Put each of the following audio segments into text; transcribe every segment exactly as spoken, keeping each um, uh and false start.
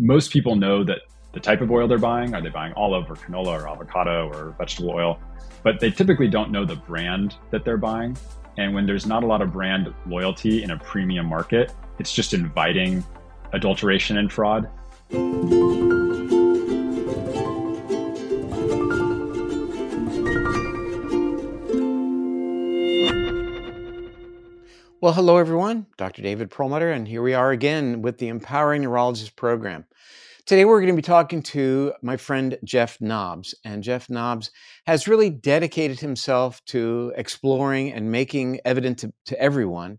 most people know that the type of oil they're buying, are they buying olive or canola or avocado or vegetable oil, but they typically don't know the brand that they're buying. And when there's not a lot of brand loyalty in a premium market, it's just inviting adulteration and fraud. Well, hello everyone, Doctor David Perlmutter, and here we are again with the Empowering Neurologist program. Today we're going to be talking to my friend Jeff Nobbs, and Jeff Nobbs has really dedicated himself to exploring and making evident to, to everyone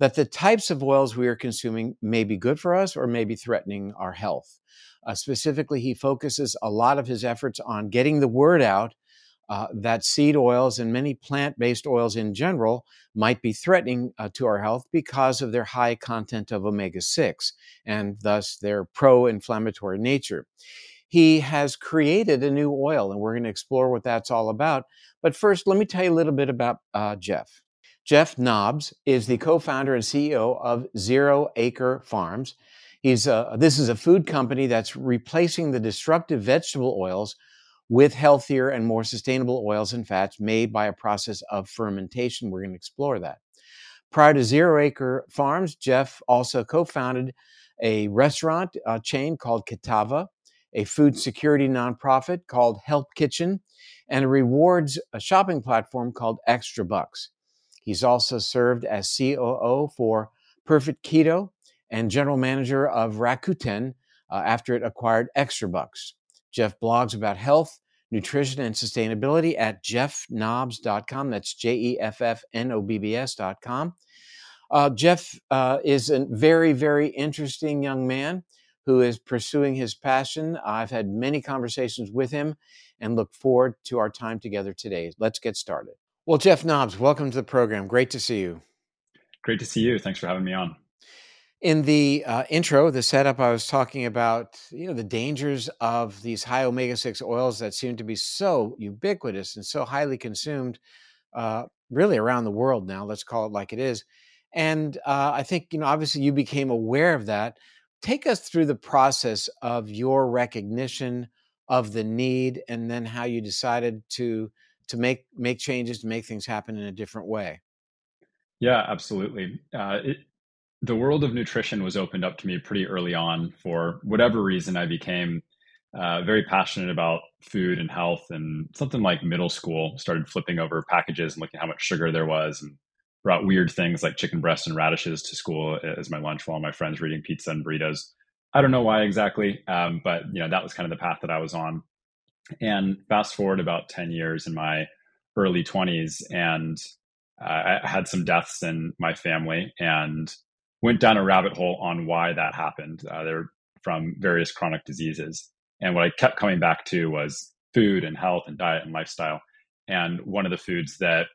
that the types of oils we are consuming may be good for us or may be threatening our health. Uh, specifically, he focuses a lot of his efforts on getting the word out Uh, that seed oils and many plant-based oils in general might be threatening uh, to our health because of their high content of omega six and thus their pro-inflammatory nature. He has created a new oil, and we're going to explore what that's all about. But first, let me tell you a little bit about uh, Jeff. Jeff Nobbs is the co-founder and C E O of Zero Acre Farms. He's a, this is a food company that's replacing the destructive vegetable oils with healthier and more sustainable oils and fats made by a process of fermentation. We're going to explore that. Prior to Zero Acre Farms, Jeff also co-founded a restaurant uh, chain called Kitava, a food security nonprofit called HelpKitchen, and a rewards a shopping platform called Extrabux. He's also served as C O O for Perfect Keto and general manager of Rakuten uh, after it acquired Extrabux. Jeff blogs about health, nutrition, and sustainability at jeff nobbs dot com. That's J E F F N O B B S dot com. Uh, Jeff uh, is a very, very interesting young man who is pursuing his passion. I've had many conversations with him and look forward to our time together today. Let's get started. Well, Jeff Nobbs, welcome to the program. Great to see you. Great to see you. Thanks for having me on. In the uh, intro, the setup, I was talking about, you know, the dangers of these high omega six oils that seem to be so ubiquitous and so highly consumed, uh, really around the world now. Let's call it like it is. And uh, I think, you know, obviously you became aware of that. Take us through the process of your recognition of the need, and then how you decided to to make make changes to make things happen in a different way. Yeah, absolutely. Uh, it- The world of nutrition was opened up to me pretty early on. For whatever reason, I became uh, very passionate about food and health, and something like middle school, started flipping over packages and looking at how much sugar there was, and brought weird things like chicken breasts and radishes to school as my lunch while my friends were eating pizza and burritos. I don't know why exactly, um, but you know, that was kind of the path that I was on. And fast forward about ten years in my early twenties, and uh, I had some deaths in my family, and went down a rabbit hole on why that happened. Uh, they were from various chronic diseases. And what I kept coming back to was food and health and diet and lifestyle. And one of the foods that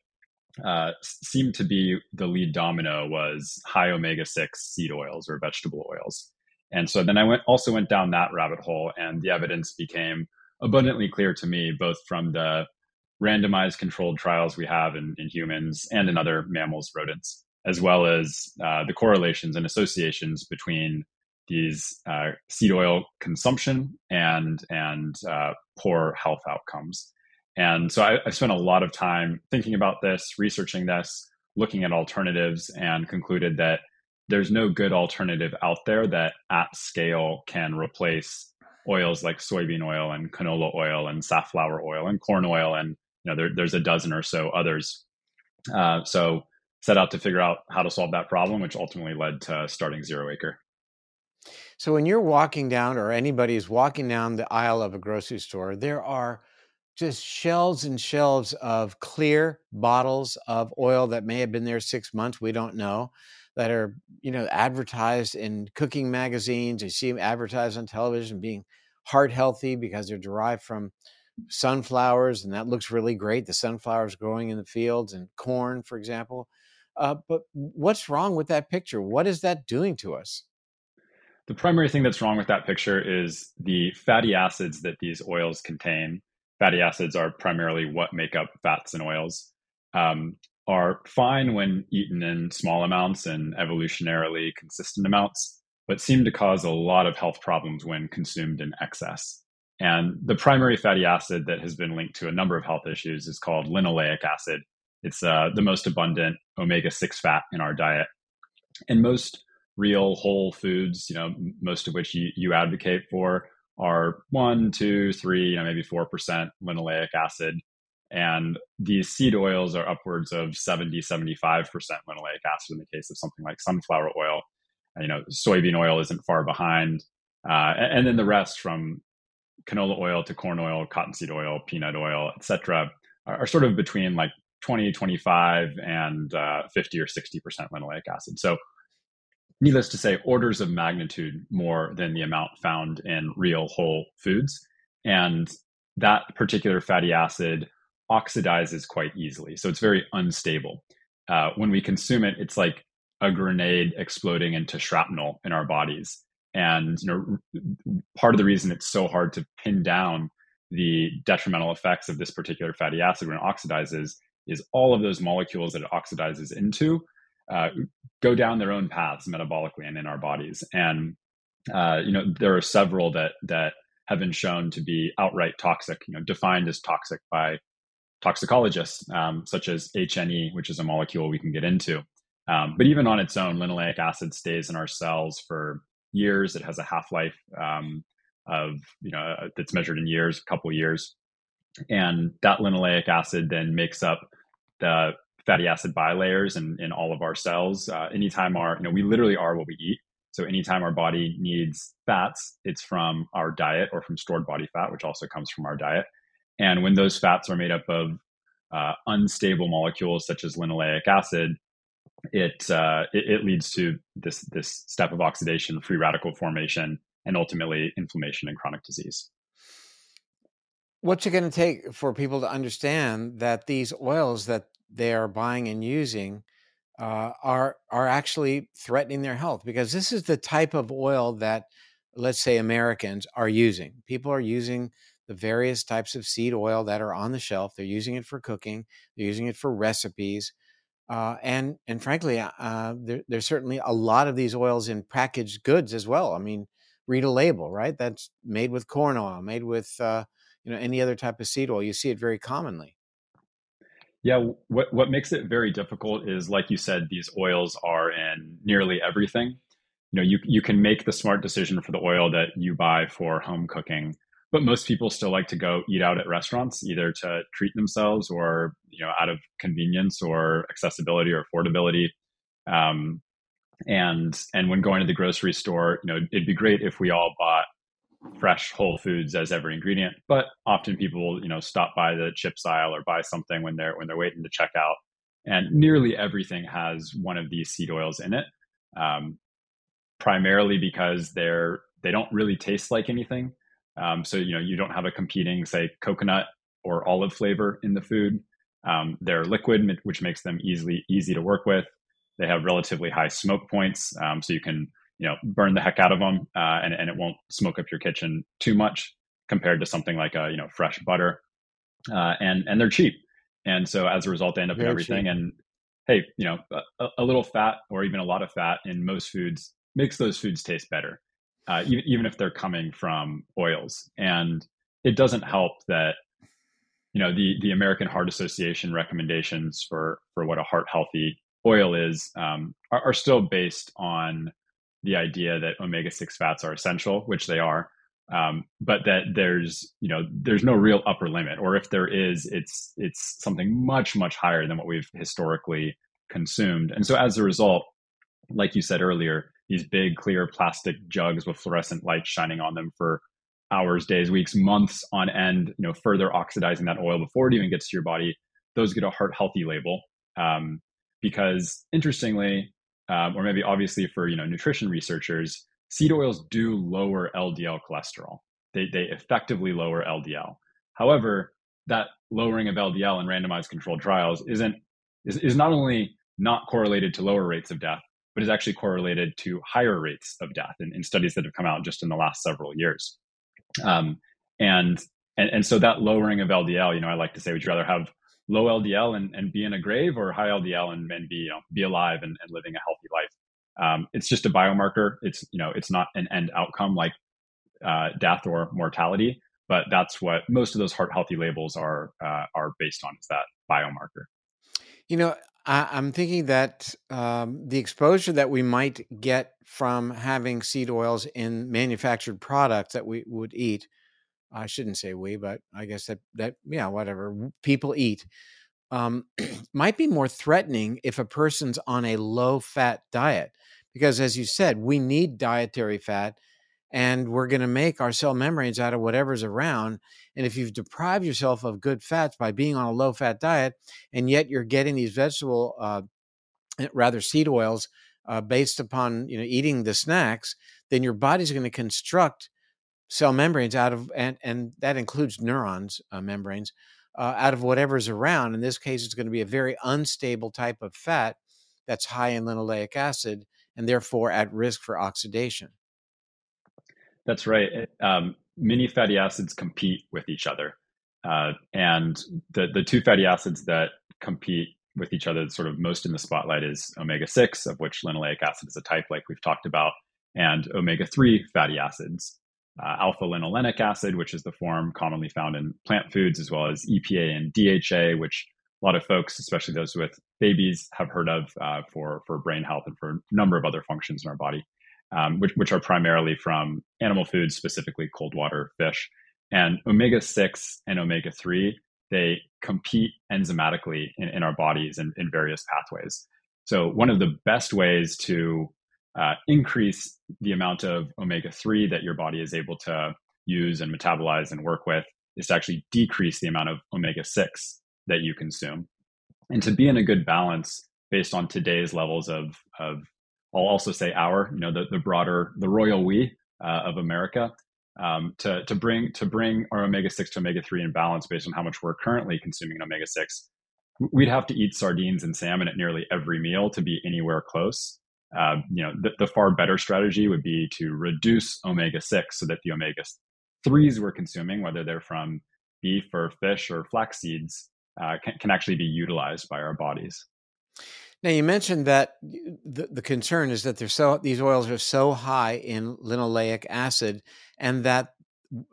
uh, seemed to be the lead domino was high omega six seed oils or vegetable oils. And so then I went also went down that rabbit hole, and the evidence became abundantly clear to me, both from the randomized controlled trials we have in, in humans and in other mammals, rodents, as well as uh, the correlations and associations between these uh, seed oil consumption and and uh, poor health outcomes. And so I, I spent a lot of time thinking about this, researching this, looking at alternatives, and concluded that there's no good alternative out there that at scale can replace oils like soybean oil and canola oil and safflower oil and corn oil. And you know, there, there's a dozen or so others. Uh, so set out to figure out how to solve that problem, which ultimately led to starting Zero Acre. So when you're walking down, or anybody is walking down the aisle of a grocery store, there are just shelves and shelves of clear bottles of oil that may have been there six months, we don't know, that are, you know, advertised in cooking magazines. You see them advertised on television being heart healthy because they're derived from sunflowers, and that looks really great. The sunflowers growing in the fields, and corn, for example. Uh, but what's wrong with that picture? What is that doing to us? The primary thing that's wrong with that picture is the fatty acids that these oils contain. Fatty acids are primarily what make up fats and oils, um, are fine when eaten in small amounts and evolutionarily consistent amounts, but seem to cause a lot of health problems when consumed in excess. And the primary fatty acid that has been linked to a number of health issues is called linoleic acid. It's uh, the most abundant omega six fat in our diet. And most real whole foods, you know, most of which you, you advocate for, are one, two, three, you know, maybe four percent linoleic acid. And these seed oils are upwards of seventy, seventy-five percent linoleic acid in the case of something like sunflower oil. You know, soybean oil isn't far behind. Uh, and, and then the rest, from canola oil to corn oil, cottonseed oil, peanut oil, et cetera, are, are sort of between like twenty, twenty-five and uh, fifty or sixty percent linoleic acid. So needless to say, orders of magnitude more than the amount found in real whole foods. And that particular fatty acid oxidizes quite easily. So it's very unstable. Uh, when we consume it, it's like a grenade exploding into shrapnel in our bodies. And you know, part of the reason it's so hard to pin down the detrimental effects of this particular fatty acid when it oxidizes is all of those molecules that it oxidizes into uh, go down their own paths metabolically and in our bodies. And uh, you know, there are several that that have been shown to be outright toxic, you know, defined as toxic by toxicologists, um, such as H N E, which is a molecule we can get into. Um, but even on its own, linoleic acid stays in our cells for years. It has a half-life um, of, you know, that's measured in years, a couple of years. And that linoleic acid then makes up the fatty acid bilayers in, in all of our cells. Uh, anytime our, you know, we literally are what we eat. So anytime our body needs fats, it's from our diet or from stored body fat, which also comes from our diet. And when those fats are made up of uh, unstable molecules such as linoleic acid, It, uh, it it leads to this this step of oxidation, free radical formation, and ultimately inflammation and chronic disease. What's it going to take for people to understand that these oils that they are buying and using uh, are are actually threatening their health? Because this is the type of oil that, let's say, Americans are using. People are using the various types of seed oil that are on the shelf. They're using it for cooking. They're using it for recipes. Uh, and and frankly, uh, there, there's certainly a lot of these oils in packaged goods as well. I mean, read a label, right? That's made with corn oil, made with uh, you know, any other type of seed oil. You see it very commonly. Yeah, what what makes it very difficult is, like you said, these oils are in nearly everything. You know, you you can make the smart decision for the oil that you buy for home cooking, but most people still like to go eat out at restaurants, either to treat themselves or, you know, out of convenience or accessibility or affordability. Um, and and when going to the grocery store, you know, it'd be great if we all bought fresh whole foods as every ingredient, but often people, you know, stop by the chips aisle or buy something when they're when they're waiting to check out. And nearly everything has one of these seed oils in it, um, primarily because they're they don't really taste like anything. Um, so, you know, you don't have a competing, say, coconut or olive flavor in the food. Um, they're liquid, which makes them easily easy to work with. They have relatively high smoke points. Um, so you can, you know, burn the heck out of them uh, and, and it won't smoke up your kitchen too much compared to something like a, you know, fresh butter. Uh, and, and they're cheap. And so as a result, they end up in everything. Cheap. And hey, you know, a, a little fat or even a lot of fat in most foods makes those foods taste better. Uh, even, even if they're coming from oils. And it doesn't help that, you know, the the American Heart Association recommendations for, for what a heart healthy oil is um, are, are still based on the idea that omega six fats are essential, which they are, um, but that there's, you know, there's no real upper limit, or if there is, it's it's something much, much higher than what we've historically consumed. And so as a result, like you said earlier, these big clear plastic jugs with fluorescent lights shining on them for hours, days, weeks, months on end, you know, further oxidizing that oil before it even gets to your body. Those get a heart healthy label um, because interestingly, um, or maybe obviously for, you know, nutrition researchers, seed oils do lower L D L cholesterol. They, they effectively lower L D L. However, that lowering of L D L in randomized controlled trials isn't, is, is not only not correlated to lower rates of death, but is actually correlated to higher rates of death in, in studies that have come out just in the last several years. Um, and, and and so that lowering of L D L, you know, I like to say, would you rather have low L D L and, and be in a grave, or high L D L and, and be, you know, be alive and, and living a healthy life? Um, it's just a biomarker. It's, you know, it's not an end outcome like uh, death or mortality, but that's what most of those heart healthy labels are uh, are based on, is that biomarker. You know, I, I'm thinking that um, the exposure that we might get from having seed oils in manufactured products that we would eat, I shouldn't say we, but I guess that, that yeah, whatever people eat, um, might be more threatening if a person's on a low fat diet, because as you said, we need dietary fat and we're going to make our cell membranes out of whatever's around. And if you've deprived yourself of good fats by being on a low fat diet, and yet you're getting these vegetable, uh, rather seed oils, uh, based upon, you know, eating the snacks, then your body's going to construct cell membranes out of, and, and that includes neurons, uh, membranes, Uh, out of whatever's around. In this case, it's going to be a very unstable type of fat that's high in linoleic acid and therefore at risk for oxidation. That's right. Um, many fatty acids compete with each other. Uh, and the, the two fatty acids that compete with each other sort of most in the spotlight is omega six, of which linoleic acid is a type like we've talked about, and omega three fatty acids. Uh, alpha-linolenic acid, which is the form commonly found in plant foods, as well as E P A and D H A, which a lot of folks, especially those with babies, have heard of uh, for, for brain health and for a number of other functions in our body, um, which, which are primarily from animal foods, specifically cold water, fish. And omega six and omega three, they compete enzymatically in, in our bodies in, in various pathways. So one of the best ways to Uh, increase the amount of omega three that your body is able to use and metabolize and work with is to actually decrease the amount of omega six that you consume. And to be in a good balance based on today's levels of, of I'll also say our, you know, the, the broader, the royal we uh, of America, um, to, to, bring, to bring our omega six to omega three in balance based on how much we're currently consuming in omega six, we'd have to eat sardines and salmon at nearly every meal to be anywhere close. Uh, you know, the, the far better strategy would be to reduce omega six so that the omega threes we're consuming, whether they're from beef or fish or flax seeds, uh, can, can actually be utilized by our bodies. Now, you mentioned that the, the concern is that they're so, these oils are so high in linoleic acid, and that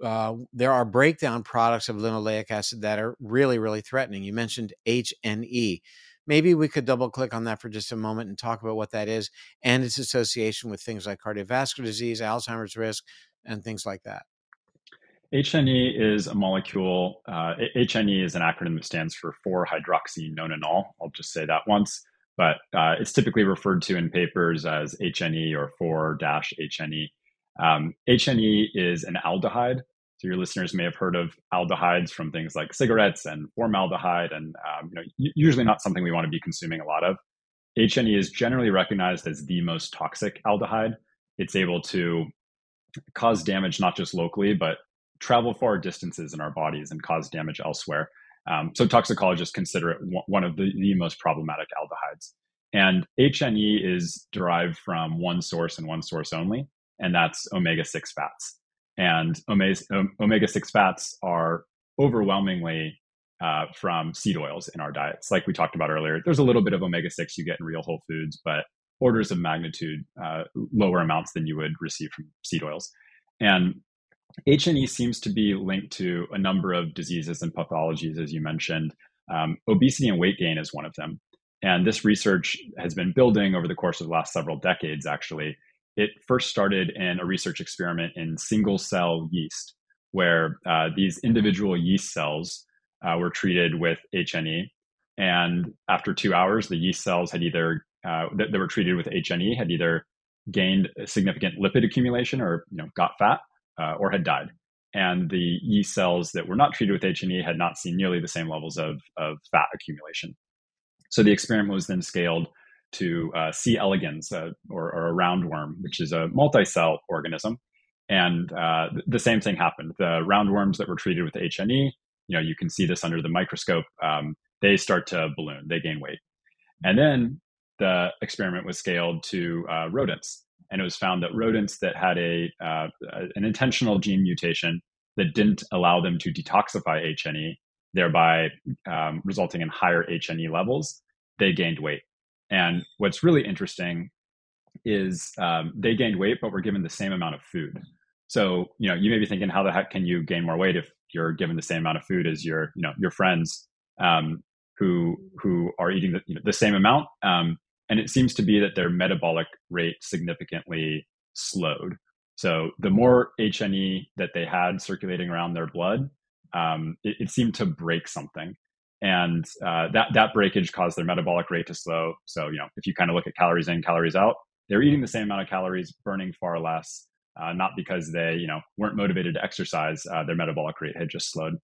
uh, there are breakdown products of linoleic acid that are really, really threatening. You mentioned H N E. Maybe we could double click on that for just a moment and talk about what that is and its association with things like cardiovascular disease, Alzheimer's risk, and things like that. H N E is a molecule. Uh, H N E is an acronym that stands for four hydroxy nonanal. I'll just say that once, but uh, it's typically referred to in papers as H N E or four H N E. Um, H N E is an aldehyde. So your listeners may have heard of aldehydes from things like cigarettes and formaldehyde, and um, you know, usually not something we want to be consuming a lot of. H N E is generally recognized as the most toxic aldehyde. It's able to cause damage not just locally, but travel far distances in our bodies and cause damage elsewhere. Um, so toxicologists consider it one of the, the most problematic aldehydes. And H N E is derived from one source and one source only, and that's omega six fats. And omega six fats are overwhelmingly uh, from seed oils in our diets. Like we talked about earlier, there's a little bit of omega six you get in real whole foods, but orders of magnitude uh, lower amounts than you would receive from seed oils. And H N E seems to be linked to a number of diseases and pathologies, as you mentioned. Um, obesity and weight gain is one of them. And this research has been building over the course of the last several decades, actually. It first started in a research experiment in single cell yeast, where uh, these individual yeast cells uh, were treated with H N E. And after two hours, the yeast cells had either, uh, that, that were treated with H N E had either gained significant lipid accumulation or, you know, got fat uh, or had died. And the yeast cells that were not treated with H N E had not seen nearly the same levels of, of fat accumulation. So the experiment was then scaled to uh, C. elegans, uh, or, or a roundworm, which is a multi-cell organism. And uh, th- the same thing happened. The roundworms that were treated with H N E, you know, you can see this under the microscope, um, they start to balloon, they gain weight. And then the experiment was scaled to uh, rodents. And it was found that rodents that had a, uh, an intentional gene mutation that didn't allow them to detoxify H N E, thereby um, resulting in higher H N E levels, they gained weight. And what's really interesting is um, they gained weight, but were given the same amount of food. So, you know, you may be thinking, how the heck can you gain more weight if you're given the same amount of food as your, you know, your friends um, who who are eating the, you know, the same amount? Um, and it seems to be that their metabolic rate significantly slowed. So the more H N E that they had circulating around their blood, um, it, it seemed to break something. And uh, that, that breakage caused their metabolic rate to slow. So, you know, if you kind of look at calories in, calories out, they're eating the same amount of calories, burning far less, uh, not because they, you know, weren't motivated to exercise. Uh, their metabolic rate had just slowed.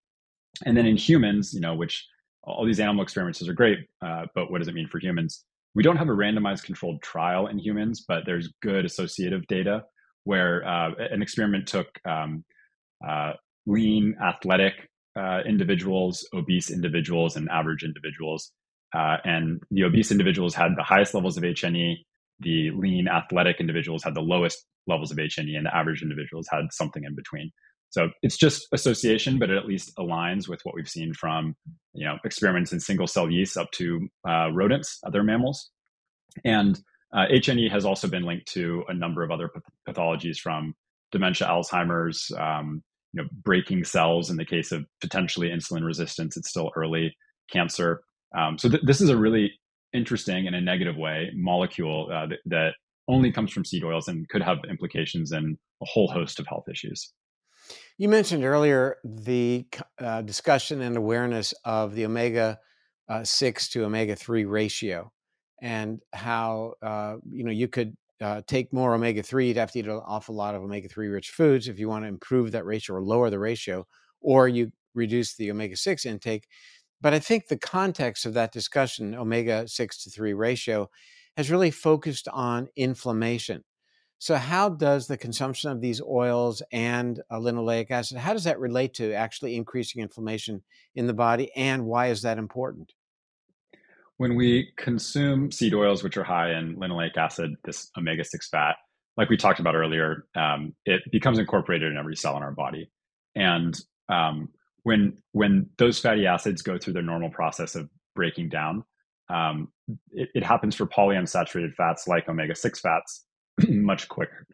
And then in humans, you know, which all these animal experiences are great, uh, but what does it mean for humans? We don't have a randomized controlled trial in humans, but there's good associative data where uh, an experiment took um, uh, lean, athletic Uh, individuals, obese individuals, and average individuals. Uh, and the obese individuals had the highest levels of H N E. The lean athletic individuals had the lowest levels of H N E, and the average individuals had something in between. So it's just association, but it at least aligns with what we've seen from, you know, experiments in single cell yeast up to uh, rodents, other mammals. And uh, H N E has also been linked to a number of other pathologies, from dementia, Alzheimer's, um, you know, breaking cells in the case of potentially insulin resistance. It's still early, cancer. Um, so th- this is a really interesting, in a negative way, molecule uh, th- that only comes from seed oils and could have implications in a whole host of health issues. You mentioned earlier the uh, discussion and awareness of the omega uh, six to omega three ratio, and how uh, you know you could. Uh, take more omega three, you'd have to eat an awful lot of omega three rich foods if you want to improve that ratio or lower the ratio, or you reduce the omega six intake. But I think the context of that discussion, omega six to three ratio, has really focused on inflammation. So how does the consumption of these oils and linoleic acid, how does that relate to actually increasing inflammation in the body, and why is that important? When we consume seed oils, which are high in linoleic acid, this omega six fat, like we talked about earlier, um, it becomes incorporated in every cell in our body. And um, when when those fatty acids go through their normal process of breaking down, um, it, it happens for polyunsaturated fats like omega six fats much quicker.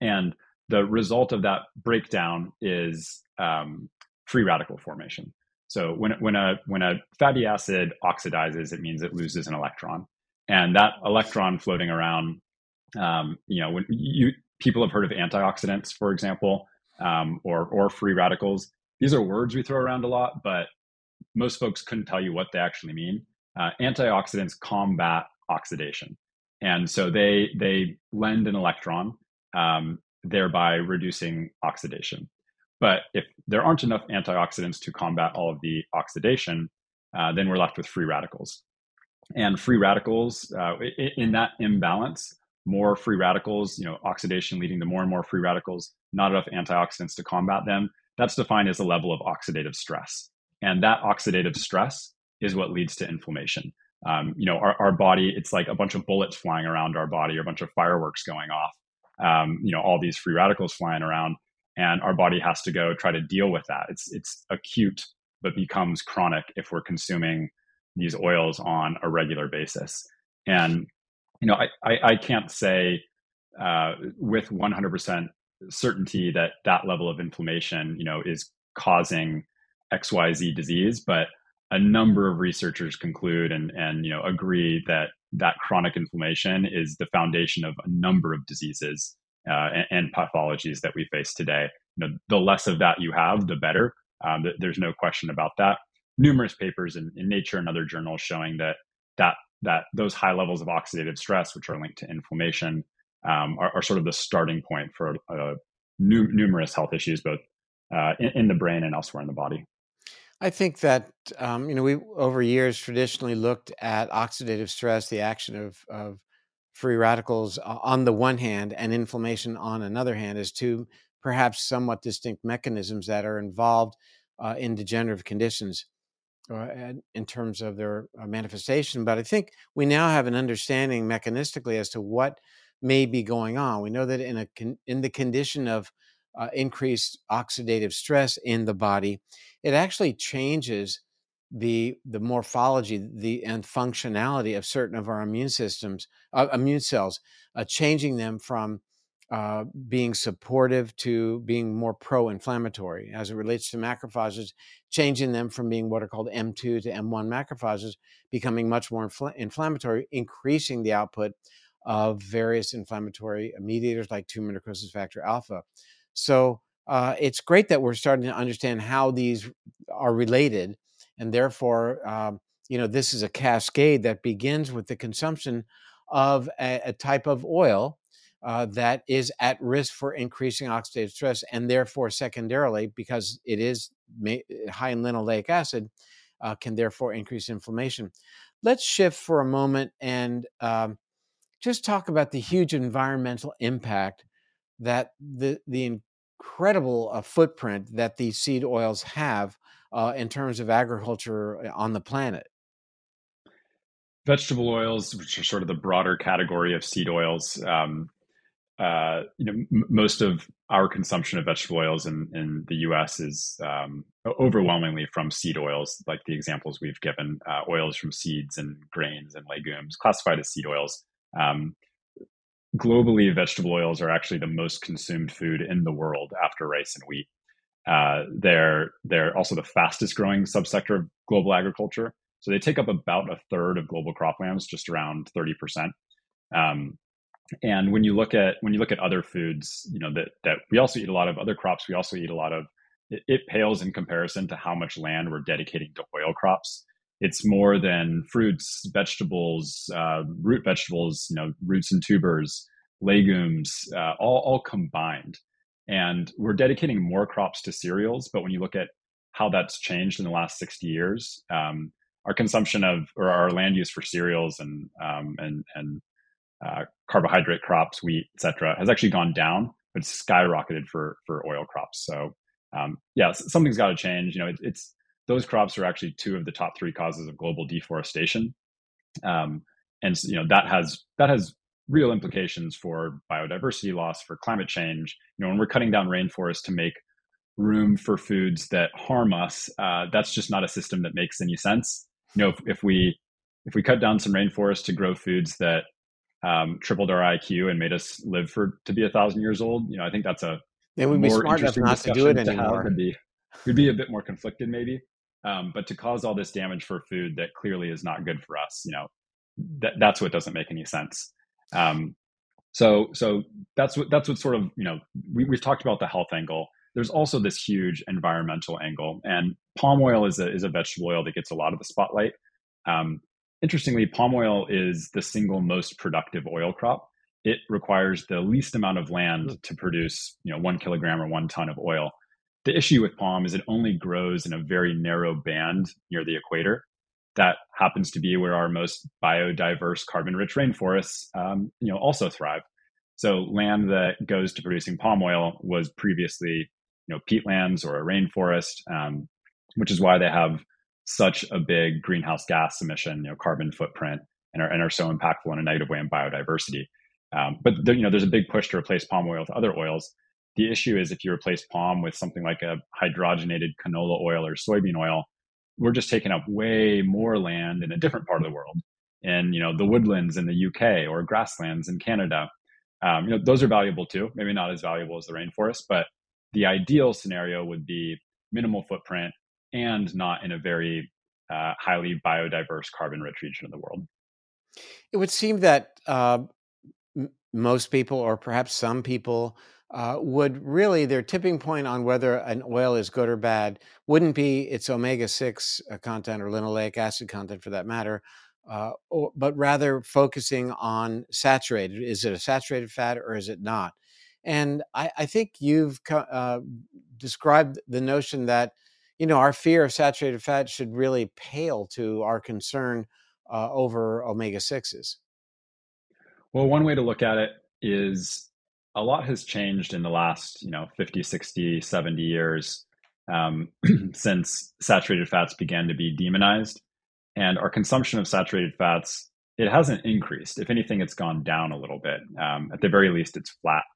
And the result of that breakdown is um, free radical formation. So when when a when a fatty acid oxidizes, it means it loses an electron, and that electron floating around, um, you know, when you people have heard of antioxidants, for example, um, or or free radicals. These are words we throw around a lot, but most folks couldn't tell you what they actually mean. Uh, antioxidants combat oxidation, and so they they lend an electron, um, thereby reducing oxidation. But if there aren't enough antioxidants to combat all of the oxidation, uh, then we're left with free radicals. And free radicals, uh, in that imbalance, more free radicals, you know, oxidation leading to more and more free radicals, not enough antioxidants to combat them, that's defined as a level of oxidative stress. And that oxidative stress is what leads to inflammation. Um, you know, our, our body, it's like a bunch of bullets flying around our body, or a bunch of fireworks going off, um, you know, all these free radicals flying around. And our body has to go try to deal with that. It's it's acute, but becomes chronic if we're consuming these oils on a regular basis. And you know, I I, I can't say uh, with one hundred percent certainty that that level of inflammation, you know, is causing X Y Z disease, but a number of researchers conclude and and you know agree that that chronic inflammation is the foundation of a number of diseases. Uh, and, and pathologies that we face today. You know, the less of that you have, the better. Um, th- there's no question about that. Numerous papers in, in Nature and other journals showing that that that those high levels of oxidative stress, which are linked to inflammation, um, are, are sort of the starting point for uh, new, numerous health issues, both uh, in, in the brain and elsewhere in the body. I think that um, you know we over years traditionally looked at oxidative stress, the action of of free radicals on the one hand and inflammation on another hand, as two perhaps somewhat distinct mechanisms that are involved uh, in degenerative conditions uh, in terms of their uh, manifestation. But I think we now have an understanding mechanistically as to what may be going on. We know that in a con- in the condition of uh, increased oxidative stress in the body, it actually changes the the morphology the and functionality of certain of our immune systems, uh, immune cells, uh, changing them from uh, being supportive to being more pro-inflammatory. As it relates to macrophages, changing them from being what are called M two to M one macrophages, becoming much more infl- inflammatory, increasing the output of various inflammatory mediators like tumor necrosis factor alpha. So uh, it's great that we're starting to understand how these are related. And therefore, um, you know, this is a cascade that begins with the consumption of a, a type of oil uh, that is at risk for increasing oxidative stress. And therefore, secondarily, because it is ma- high in linoleic acid, uh, can therefore increase inflammation. Let's shift for a moment and um, just talk about the huge environmental impact that the, the incredible uh, footprint that these seed oils have Uh, in terms of agriculture on the planet. Vegetable oils, which are sort of the broader category of seed oils, um, uh, you know, m- most of our consumption of vegetable oils in, in the U S is um, overwhelmingly from seed oils, like the examples we've given, uh, oils from seeds and grains and legumes, classified as seed oils. Um, globally, vegetable oils are actually the most consumed food in the world after rice and wheat. Uh, they're they're also the fastest growing subsector of global agriculture. So they take up about a third of global croplands, just around thirty percent. Um, and when you look at when you look at other foods, you know that that we also eat a lot of other crops. We also eat a lot of. It, it pales in comparison to how much land we're dedicating to oil crops. It's more than fruits, vegetables, uh, root vegetables, you know, roots and tubers, legumes, uh, all all combined. And we're dedicating more crops to cereals, but when you look at how that's changed in the last sixty years, um, our consumption of or our land use for cereals and um, and and uh, carbohydrate crops, wheat, et cetera, has actually gone down, but skyrocketed for for oil crops. So um, yeah, something's got to change. You know, it, it's those crops are actually two of the top three causes of global deforestation, um, and you know that has that has. real implications for biodiversity loss, for climate change. You know, when we're cutting down rainforests to make room for foods that harm us, uh, that's just not a system that makes any sense. You know, if, if we if we cut down some rainforests to grow foods that um, tripled our I Q and made us live for to be a thousand years old, you know, I think that's a it would be smart enough not to do it anymore. We'd be, we'd be a bit more conflicted, maybe. Um, but to cause all this damage for food that clearly is not good for us, you know, that that's what doesn't make any sense. Um, so, so that's what, that's what sort of, you know, we, we've talked about the health angle. There's also this huge environmental angle, and palm oil is a, is a vegetable oil that gets a lot of the spotlight. Um, interestingly, palm oil is the single most productive oil crop. It requires the least amount of land to produce, you know, one kilogram or one ton of oil. The issue with palm is it only grows in a very narrow band near the equator. That happens to be where our most biodiverse, carbon-rich rainforests, um, you know, also thrive. So land that goes to producing palm oil was previously, you know, peatlands or a rainforest, um, which is why they have such a big greenhouse gas emission, you know, carbon footprint, and are and are so impactful in a negative way on biodiversity. Um, but there, you know, there's a big push to replace palm oil with other oils. The issue is if you replace palm with something like a hydrogenated canola oil or soybean oil, we're just taking up way more land in a different part of the world, and, you know, the woodlands in the U K or grasslands in Canada. Um, you know, those are valuable too, maybe not as valuable as the rainforest, but the ideal scenario would be minimal footprint and not in a very uh, highly biodiverse, carbon-rich region of the world. It would seem that uh, m- most people, or perhaps some people, Uh, would really, their tipping point on whether an oil is good or bad wouldn't be its omega six uh, content or linoleic acid content for that matter, uh, or, but rather focusing on saturated. Is it a saturated fat or is it not? And I, I think you've co- uh, described the notion that, you know, our fear of saturated fat should really pale to our concern uh, over omega sixes. Well, one way to look at it is, a lot has changed in the last, you know, fifty, sixty, seventy years um, since saturated fats began to be demonized. And our consumption of saturated fats, it hasn't increased. If anything, it's gone down a little bit. Um, at the very least, it's flat.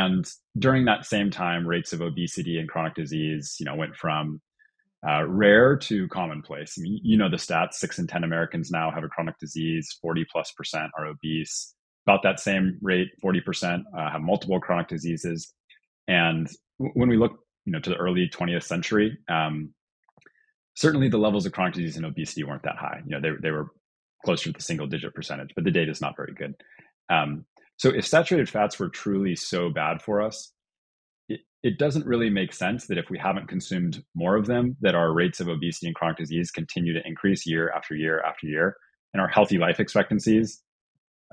And during that same time, rates of obesity and chronic disease, you know, went from uh, rare to commonplace. I mean, you know the stats, six in ten Americans now have a chronic disease, forty plus percent are obese. About that same rate, forty percent uh, have multiple chronic diseases. And w- when we look, you know, to the early twentieth century, um, certainly the levels of chronic disease and obesity weren't that high. You know, they, they were closer to the single digit percentage, but the data is not very good. Um, so if saturated fats were truly so bad for us, it, it doesn't really make sense that if we haven't consumed more of them, that our rates of obesity and chronic disease continue to increase year after year after year. And our healthy life expectancies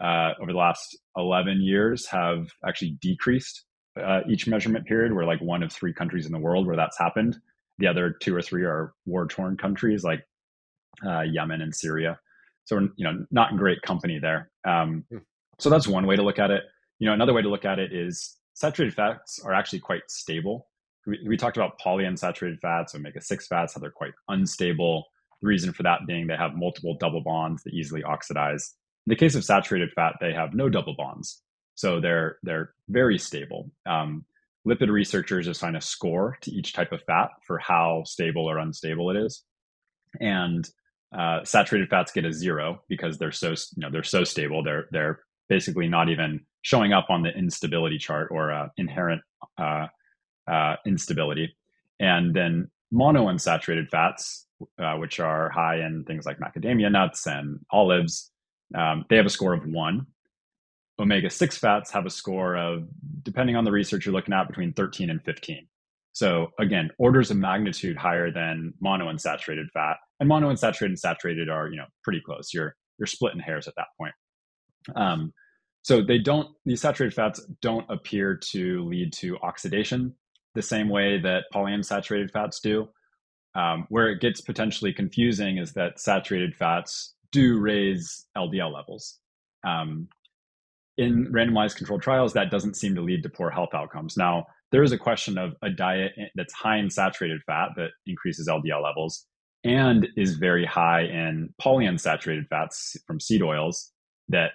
uh, over the last eleven years have actually decreased. Uh, each measurement period, we're like one of three countries in the world where that's happened. The other two or three are war-torn countries like uh, Yemen and Syria. So we're, you know, not in great company there. Um, so that's one way to look at it. You know, another way to look at it is saturated fats are actually quite stable. We, we talked about polyunsaturated fats, omega six fats, how they're quite unstable. The reason for that being they have multiple double bonds that easily oxidize. In the case of saturated fat, they have no double bonds. So they're they're very stable. Um, lipid researchers assign a score to each type of fat for how stable or unstable it is, and uh, saturated fats get a zero because they're so you know they're so stable. They're they're basically not even showing up on the instability chart or uh, inherent uh, uh, instability. And then monounsaturated fats, uh, which are high in things like macadamia nuts and olives, um, they have a score of one. Omega six fats have a score of, depending on the research you're looking at, between thirteen and fifteen. So again, orders of magnitude higher than monounsaturated fat. And monounsaturated and saturated are, you know, pretty close. You're you're splitting hairs at that point. Um, so they don't, these saturated fats don't appear to lead to oxidation the same way that polyunsaturated fats do. Um, where it gets potentially confusing is that saturated fats do raise L D L levels. Um, In randomized controlled trials, that doesn't seem to lead to poor health outcomes. Now, there is a question of a diet that's high in saturated fat that increases L D L levels and is very high in polyunsaturated fats from seed oils that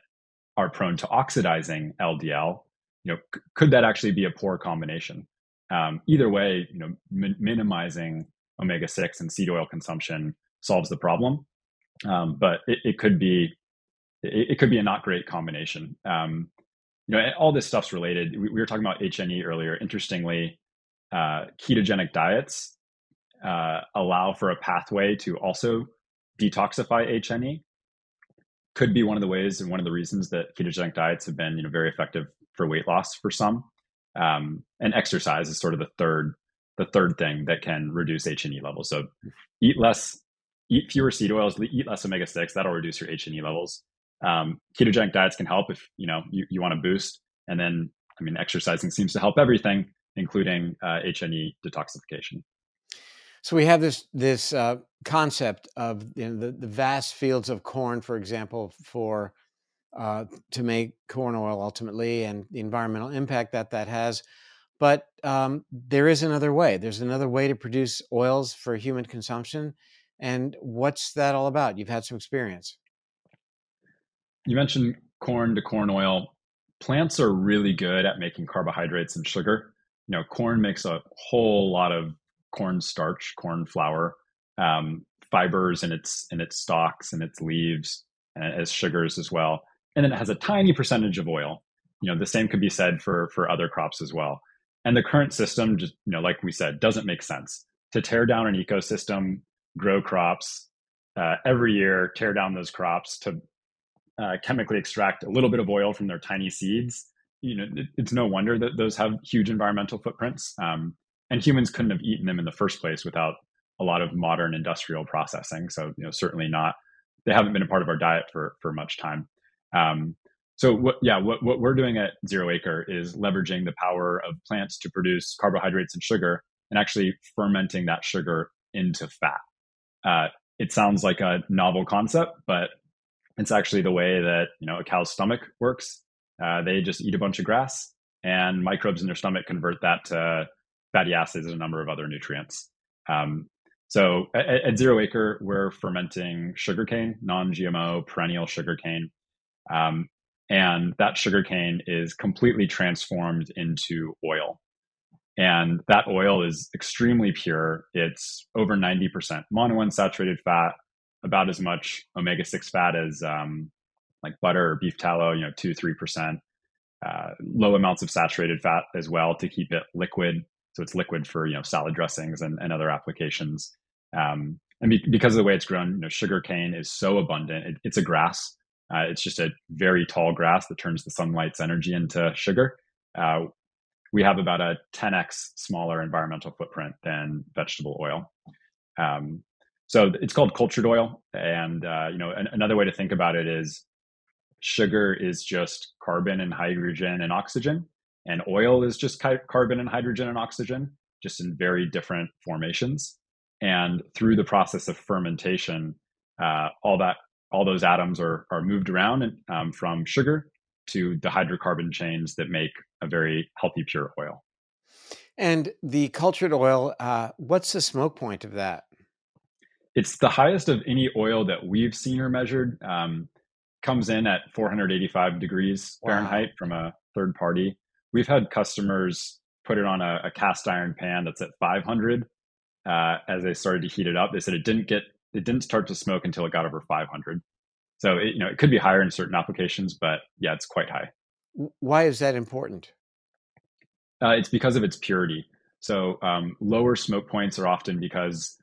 are prone to oxidizing L D L. You know, c- could that actually be a poor combination? Um, either way, you know, min- minimizing omega six and seed oil consumption solves the problem, um, but it, it could be. It could be a not great combination. Um, you know, all this stuff's related. We, we were talking about H N E earlier. Interestingly, uh, ketogenic diets uh, allow for a pathway to also detoxify H N E. Could be one of the ways and one of the reasons that ketogenic diets have been, you know, very effective for weight loss for some. Um, and exercise is sort of the third, the third thing that can reduce H N E levels. So, eat less, eat fewer seed oils, eat less omega six. That'll reduce your H N E levels. Um, ketogenic diets can help if, you know, you, you want to boost. And then, I mean, exercising seems to help everything, including, uh, H N E detoxification. So we have this, this, uh, concept of, you know, the, the vast fields of corn, for example, for, uh, to make corn oil ultimately, and the environmental impact that that has. But, um, there is another way. There's another way to produce oils for human consumption. And what's that all about? You've had some experience. You mentioned corn to corn oil. Plants are really good at making carbohydrates and sugar. You know, corn makes a whole lot of corn starch, corn flour, um, fibers in its in its stalks and its leaves, and as sugars as well. And then it has a tiny percentage of oil. You know, the same could be said for for other crops as well. And the current system, just, you know, like we said, doesn't make sense to tear down an ecosystem, grow crops uh, every year, tear down those crops to Uh, chemically extract a little bit of oil from their tiny seeds. You know, it, it's no wonder that those have huge environmental footprints. Um, and humans couldn't have eaten them in the first place without a lot of modern industrial processing. So, you know, certainly not. They haven't been a part of our diet for for much time. Um, so, what, yeah, what what we're doing at Zero Acre is leveraging the power of plants to produce carbohydrates and sugar, and actually fermenting that sugar into fat. Uh, it sounds like a novel concept, but it's actually the way that, you know, a cow's stomach works. Uh, they just eat a bunch of grass, and microbes in their stomach convert that to fatty acids and a number of other nutrients. Um, so at, at Zero Acre, we're fermenting sugarcane, non-G M O perennial sugarcane. Um, and that sugarcane is completely transformed into oil. And that oil is extremely pure. It's over ninety percent monounsaturated fat, about as much omega six fat as um, like butter or beef tallow, you know, two, three percent, uh, low amounts of saturated fat as well to keep it liquid. So it's liquid for, you know, salad dressings and, and other applications. Um, and be- because of the way it's grown, you know, sugarcane is so abundant. It, it's a grass. Uh, it's just a very tall grass that turns the sunlight's energy into sugar. Uh, we have about a ten x smaller environmental footprint than vegetable oil. Um, so it's called cultured oil. And, uh, you know, an- another way to think about it is sugar is just carbon and hydrogen and oxygen, and oil is just ki- carbon and hydrogen and oxygen, just in very different formations. And through the process of fermentation, uh, all that, all those atoms are are moved around and, um, from sugar to the hydrocarbon chains that make a very healthy, pure oil. And the cultured oil, uh, what's the smoke point of that? It's the highest of any oil that we've seen or measured. Um, comes in at four hundred eighty-five degrees Fahrenheit. Wow. From a third party. We've had customers put it on a, a cast iron pan that's at five hundred. Uh, as they started to heat it up, they said it didn't get, it didn't start to smoke until it got over five hundred. So it, you know, it could be higher in certain applications, but yeah, it's quite high. Why is that important? Uh, it's because of its purity. So um, lower smoke points are often because,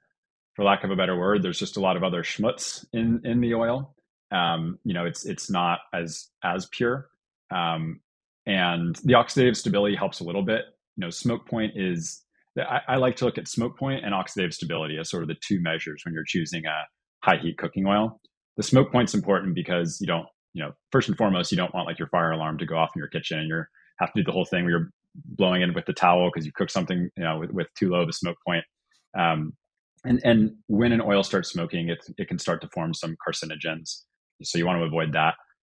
for lack of a better word, there's just a lot of other schmutz in in the oil. Um, you know, it's it's not as as pure, um, and the oxidative stability helps a little bit. You know, smoke point is. I, I like to look at smoke point and oxidative stability as sort of the two measures when you're choosing a high heat cooking oil. The smoke point's important because you don't, you know, first and foremost, you don't want like your fire alarm to go off in your kitchen and you're have to do the whole thing where you're blowing it with the towel because you cook something, you know, with, with too low of a smoke point. Um, and and when an oil starts smoking, it it can start to form some carcinogens. So you want to avoid that.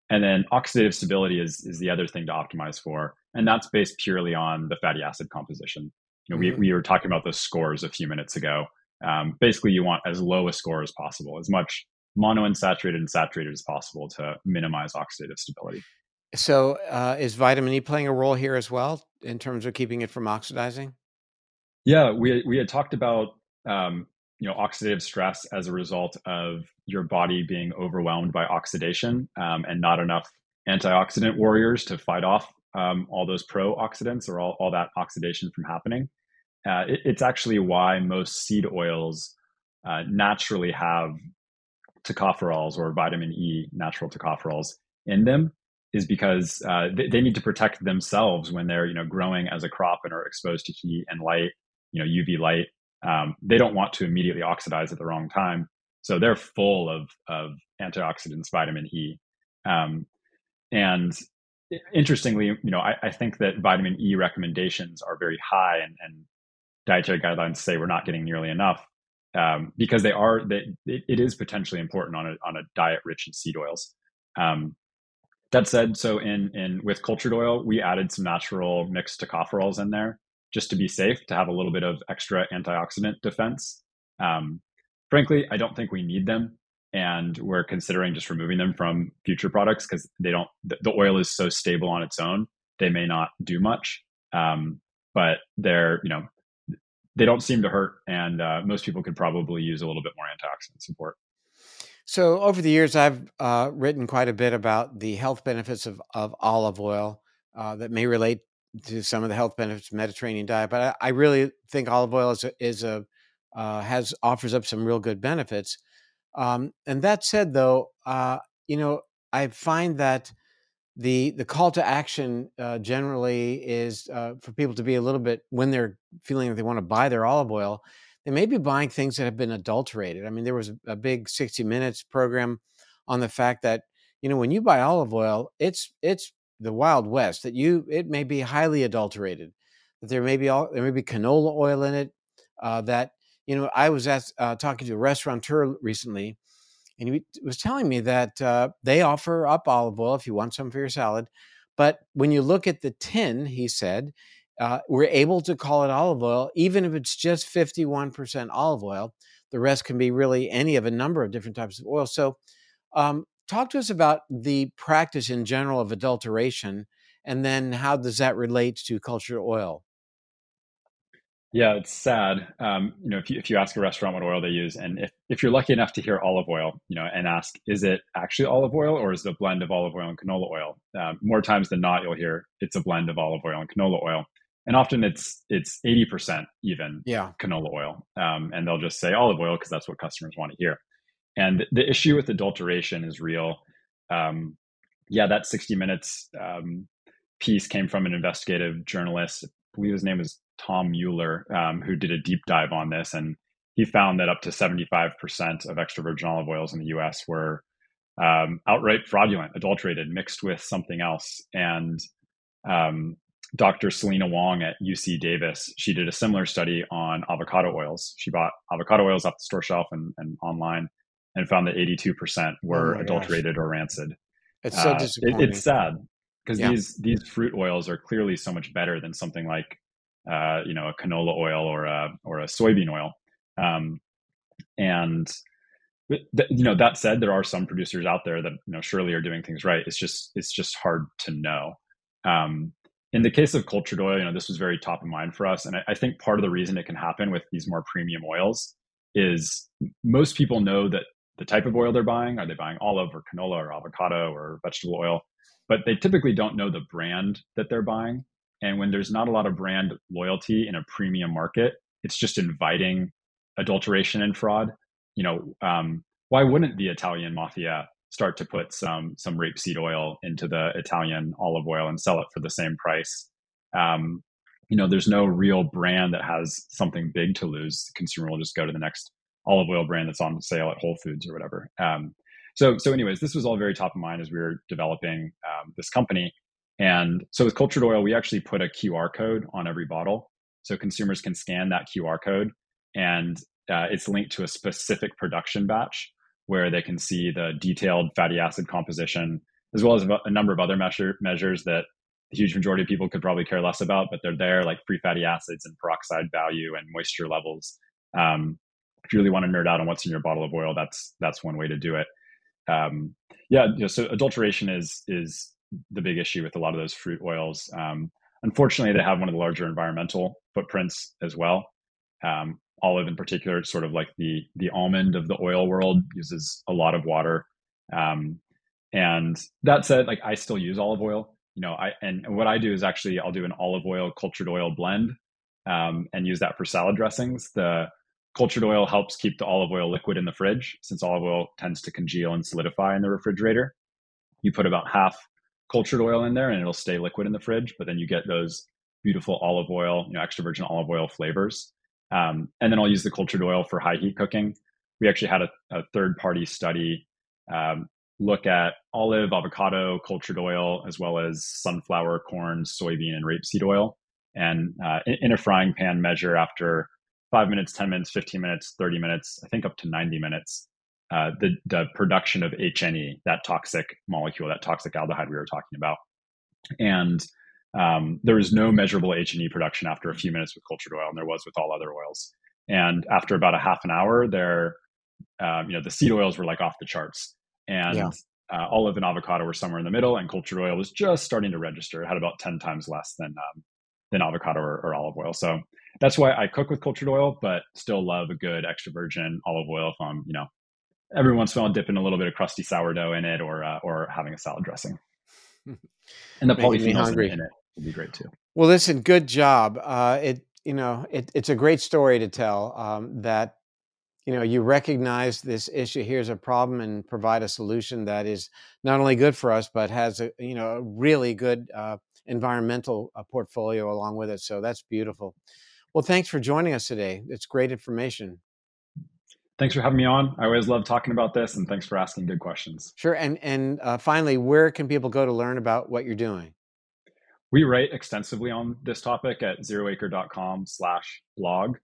And then oxidative stability is is the other thing to optimize for, and that's based purely on the fatty acid composition. You know, we we were talking about the scores a few minutes ago. Um, basically, you want as low a score as possible, as much monounsaturated and saturated as possible to minimize oxidative stability. So uh, is vitamin E playing a role here as well in terms of keeping it from oxidizing? Yeah, we we had talked about um, you know, oxidative stress as a result of your body being overwhelmed by oxidation um, and not enough antioxidant warriors to fight off um, all those pro-oxidants or all, all that oxidation from happening. Uh, it, it's actually why most seed oils uh, naturally have tocopherols or vitamin E natural tocopherols in them, is because uh, they, they need to protect themselves when they're, you know, growing as a crop and are exposed to heat and light, you know, U V light. Um, they don't want to immediately oxidize at the wrong time. So they're full of, of antioxidants, vitamin E. Um, and interestingly, you know, I, I think that vitamin E recommendations are very high, and, and dietary guidelines say we're not getting nearly enough um, because they are, they, it, it is potentially important on a, on a diet rich in seed oils. Um, that said, so in, in with cultured oil, we added some natural mixed tocopherols in there just to be safe, to have a little bit of extra antioxidant defense. Um, frankly, I don't think we need them, and we're considering just removing them from future products because they don't. The oil is so stable on its own; they may not do much. Um, but they're, you know, they don't seem to hurt, and uh, most people could probably use a little bit more antioxidant support. So, over the years, I've uh, written quite a bit about the health benefits of of olive oil uh, that may relate to some of the health benefits of the Mediterranean diet. But I, I really think olive oil is a, is a uh, has offers up some real good benefits. Um, and that said, though, uh, you know, I find that the the call to action uh, generally is uh, for people to be a little bit, when they're feeling that they want to buy their olive oil, they may be buying things that have been adulterated. I mean, there was a big sixty minutes program on the fact that, you know, when you buy olive oil, it's it's the Wild West, that you it may be highly adulterated, that there may be all, there may be canola oil in it uh, that. You know, I was asked, uh, talking to a restaurateur recently, and he was telling me that uh, they offer up olive oil if you want some for your salad. But when you look at the tin, he said, uh, we're able to call it olive oil, even if it's just fifty-one percent olive oil. The rest can be really any of a number of different types of oil. So um, talk to us about the practice in general of adulteration, and then how does that relate to cultured oil? Yeah, it's sad. Um, you know, if you, if you ask a restaurant what oil they use, and if, if you're lucky enough to hear olive oil, you know, and ask, is it actually olive oil or is it a blend of olive oil and canola oil? Um, more times than not, you'll hear it's a blend of olive oil and canola oil. And often it's it's eighty percent even yeah. canola oil. Um, and they'll just say olive oil because that's what customers want to hear. And the issue with adulteration is real. Um, yeah, that sixty minutes um, piece came from an investigative journalist. I believe his name is Tom Mueller, um, who did a deep dive on this. And he found that up to seventy-five percent of extra virgin olive oils in the U S were um, outright fraudulent, adulterated, mixed with something else. And um, Doctor Selena Wong at U C Davis, she did a similar study on avocado oils. She bought avocado oils off the store shelf and, and online and found that eighty-two percent were oh adulterated gosh. or rancid. It's so uh, disappointing. It, it's sad because yeah. these, these fruit oils are clearly so much better than something like, uh, you know, a canola oil or a, or a soybean oil. Um, and, th- you know, that said, there are some producers out there that, you know, surely are doing things right. It's just, it's just hard to know. Um, In the case of cultured oil, you know, this was very top of mind for us. And I, I think part of the reason it can happen with these more premium oils is most people know that the type of oil they're buying, are they buying olive or canola or avocado or vegetable oil, but they typically don't know the brand that they're buying. And when there's not a lot of brand loyalty in a premium market, it's just inviting adulteration and fraud. You know, um, why wouldn't the Italian mafia start to put some some rapeseed oil into the Italian olive oil and sell it for the same price? Um, you know, there's no real brand that has something big to lose. The consumer will just go to the next olive oil brand that's on sale at Whole Foods or whatever. Um, so, so anyways, this was all very top of mind as we were developing um, this company. And so with cultured oil, we actually put a Q R code on every bottle. So consumers can scan that Q R code and uh, it's linked to a specific production batch, where they can see the detailed fatty acid composition, as well as a number of other measure, measures that the huge majority of people could probably care less about, but they're there, like free fatty acids and peroxide value and moisture levels. Um, if you really want to nerd out on what's in your bottle of oil, that's that's one way to do it. Um, yeah, you know, so adulteration is is the big issue with a lot of those fruit oils. Um, unfortunately, they have one of the larger environmental footprints as well. Um, Olive in particular, sort of like the the almond of the oil world, uses a lot of water. Um, and that said, like I still use olive oil, you know, I and what I do is actually I'll do an olive oil, cultured oil blend um, and use that for salad dressings. The cultured oil helps keep the olive oil liquid in the fridge since olive oil tends to congeal and solidify in the refrigerator. You put about half cultured oil in there and it'll stay liquid in the fridge, but then you get those beautiful olive oil, you know, extra virgin olive oil flavors. Um, and then I'll use the cultured oil for high heat cooking. We actually had a, a third party study um, look at olive, avocado, cultured oil, as well as sunflower, corn, soybean, and rapeseed oil. And uh, in, in a frying pan measure after five minutes, ten minutes, fifteen minutes, thirty minutes, I think up to ninety minutes, uh, the, the production of H N E, that toxic molecule, that toxic aldehyde we were talking about. And Um, there was no measurable H N E production after a few minutes with cultured oil, and there was with all other oils. And after about a half an hour, there, um, you know, the seed oils were like off the charts, and yeah. uh, olive and avocado were somewhere in the middle, and cultured oil was just starting to register. It had about ten times less than um, than avocado or, or olive oil. So that's why I cook with cultured oil, but still love a good extra virgin olive oil. If I'm, you know, every once in a while dipping a little bit of crusty sourdough in it, or uh, or having a salad dressing, and the polyphenols in it. It'd be great too. Well, listen, good job. Uh, it, you know, it, it's a great story to tell um, that, you know, you recognize this issue. Here's a problem and provide a solution that is not only good for us, but has a, you know, a really good uh, environmental uh, portfolio along with it. So that's beautiful. Well, thanks for joining us today. It's great information. Thanks for having me on. I always love talking about this, and thanks for asking good questions. Sure. And, and uh, finally, where can people go to learn about what you're doing? We write extensively on this topic at zeroacre.com slash blog,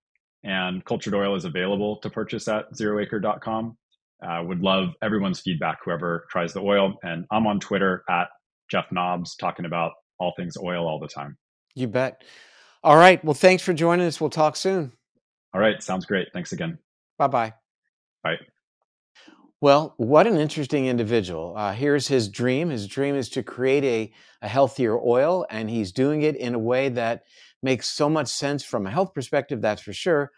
and cultured oil is available to purchase at zeroacre dot com. Uh, would love everyone's feedback, whoever tries the oil. And I'm on Twitter at Jeff Nobbs, talking about all things oil all the time. You bet. All right. Well, thanks for joining us. We'll talk soon. All right. Sounds great. Thanks again. Bye-bye. Bye. Well, what an interesting individual. Uh, here's his dream. His dream is to create a, a healthier oil, and he's doing it in a way that makes so much sense from a health perspective, that's for sure,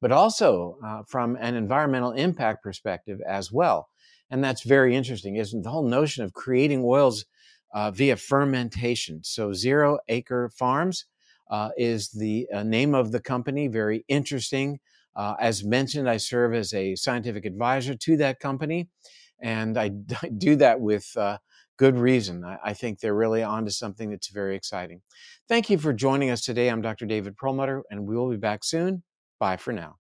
but also uh, from an environmental impact perspective as well. And that's very interesting, isn't the whole notion of creating oils uh, via fermentation. So Zero Acre Farms uh, is the uh, name of the company, very interesting. Uh, as mentioned, I serve as a scientific advisor to that company, and I, I do that with uh, good reason. I, I think they're really onto something that's very exciting. Thank you for joining us today. I'm Doctor David Perlmutter, and we will be back soon. Bye for now.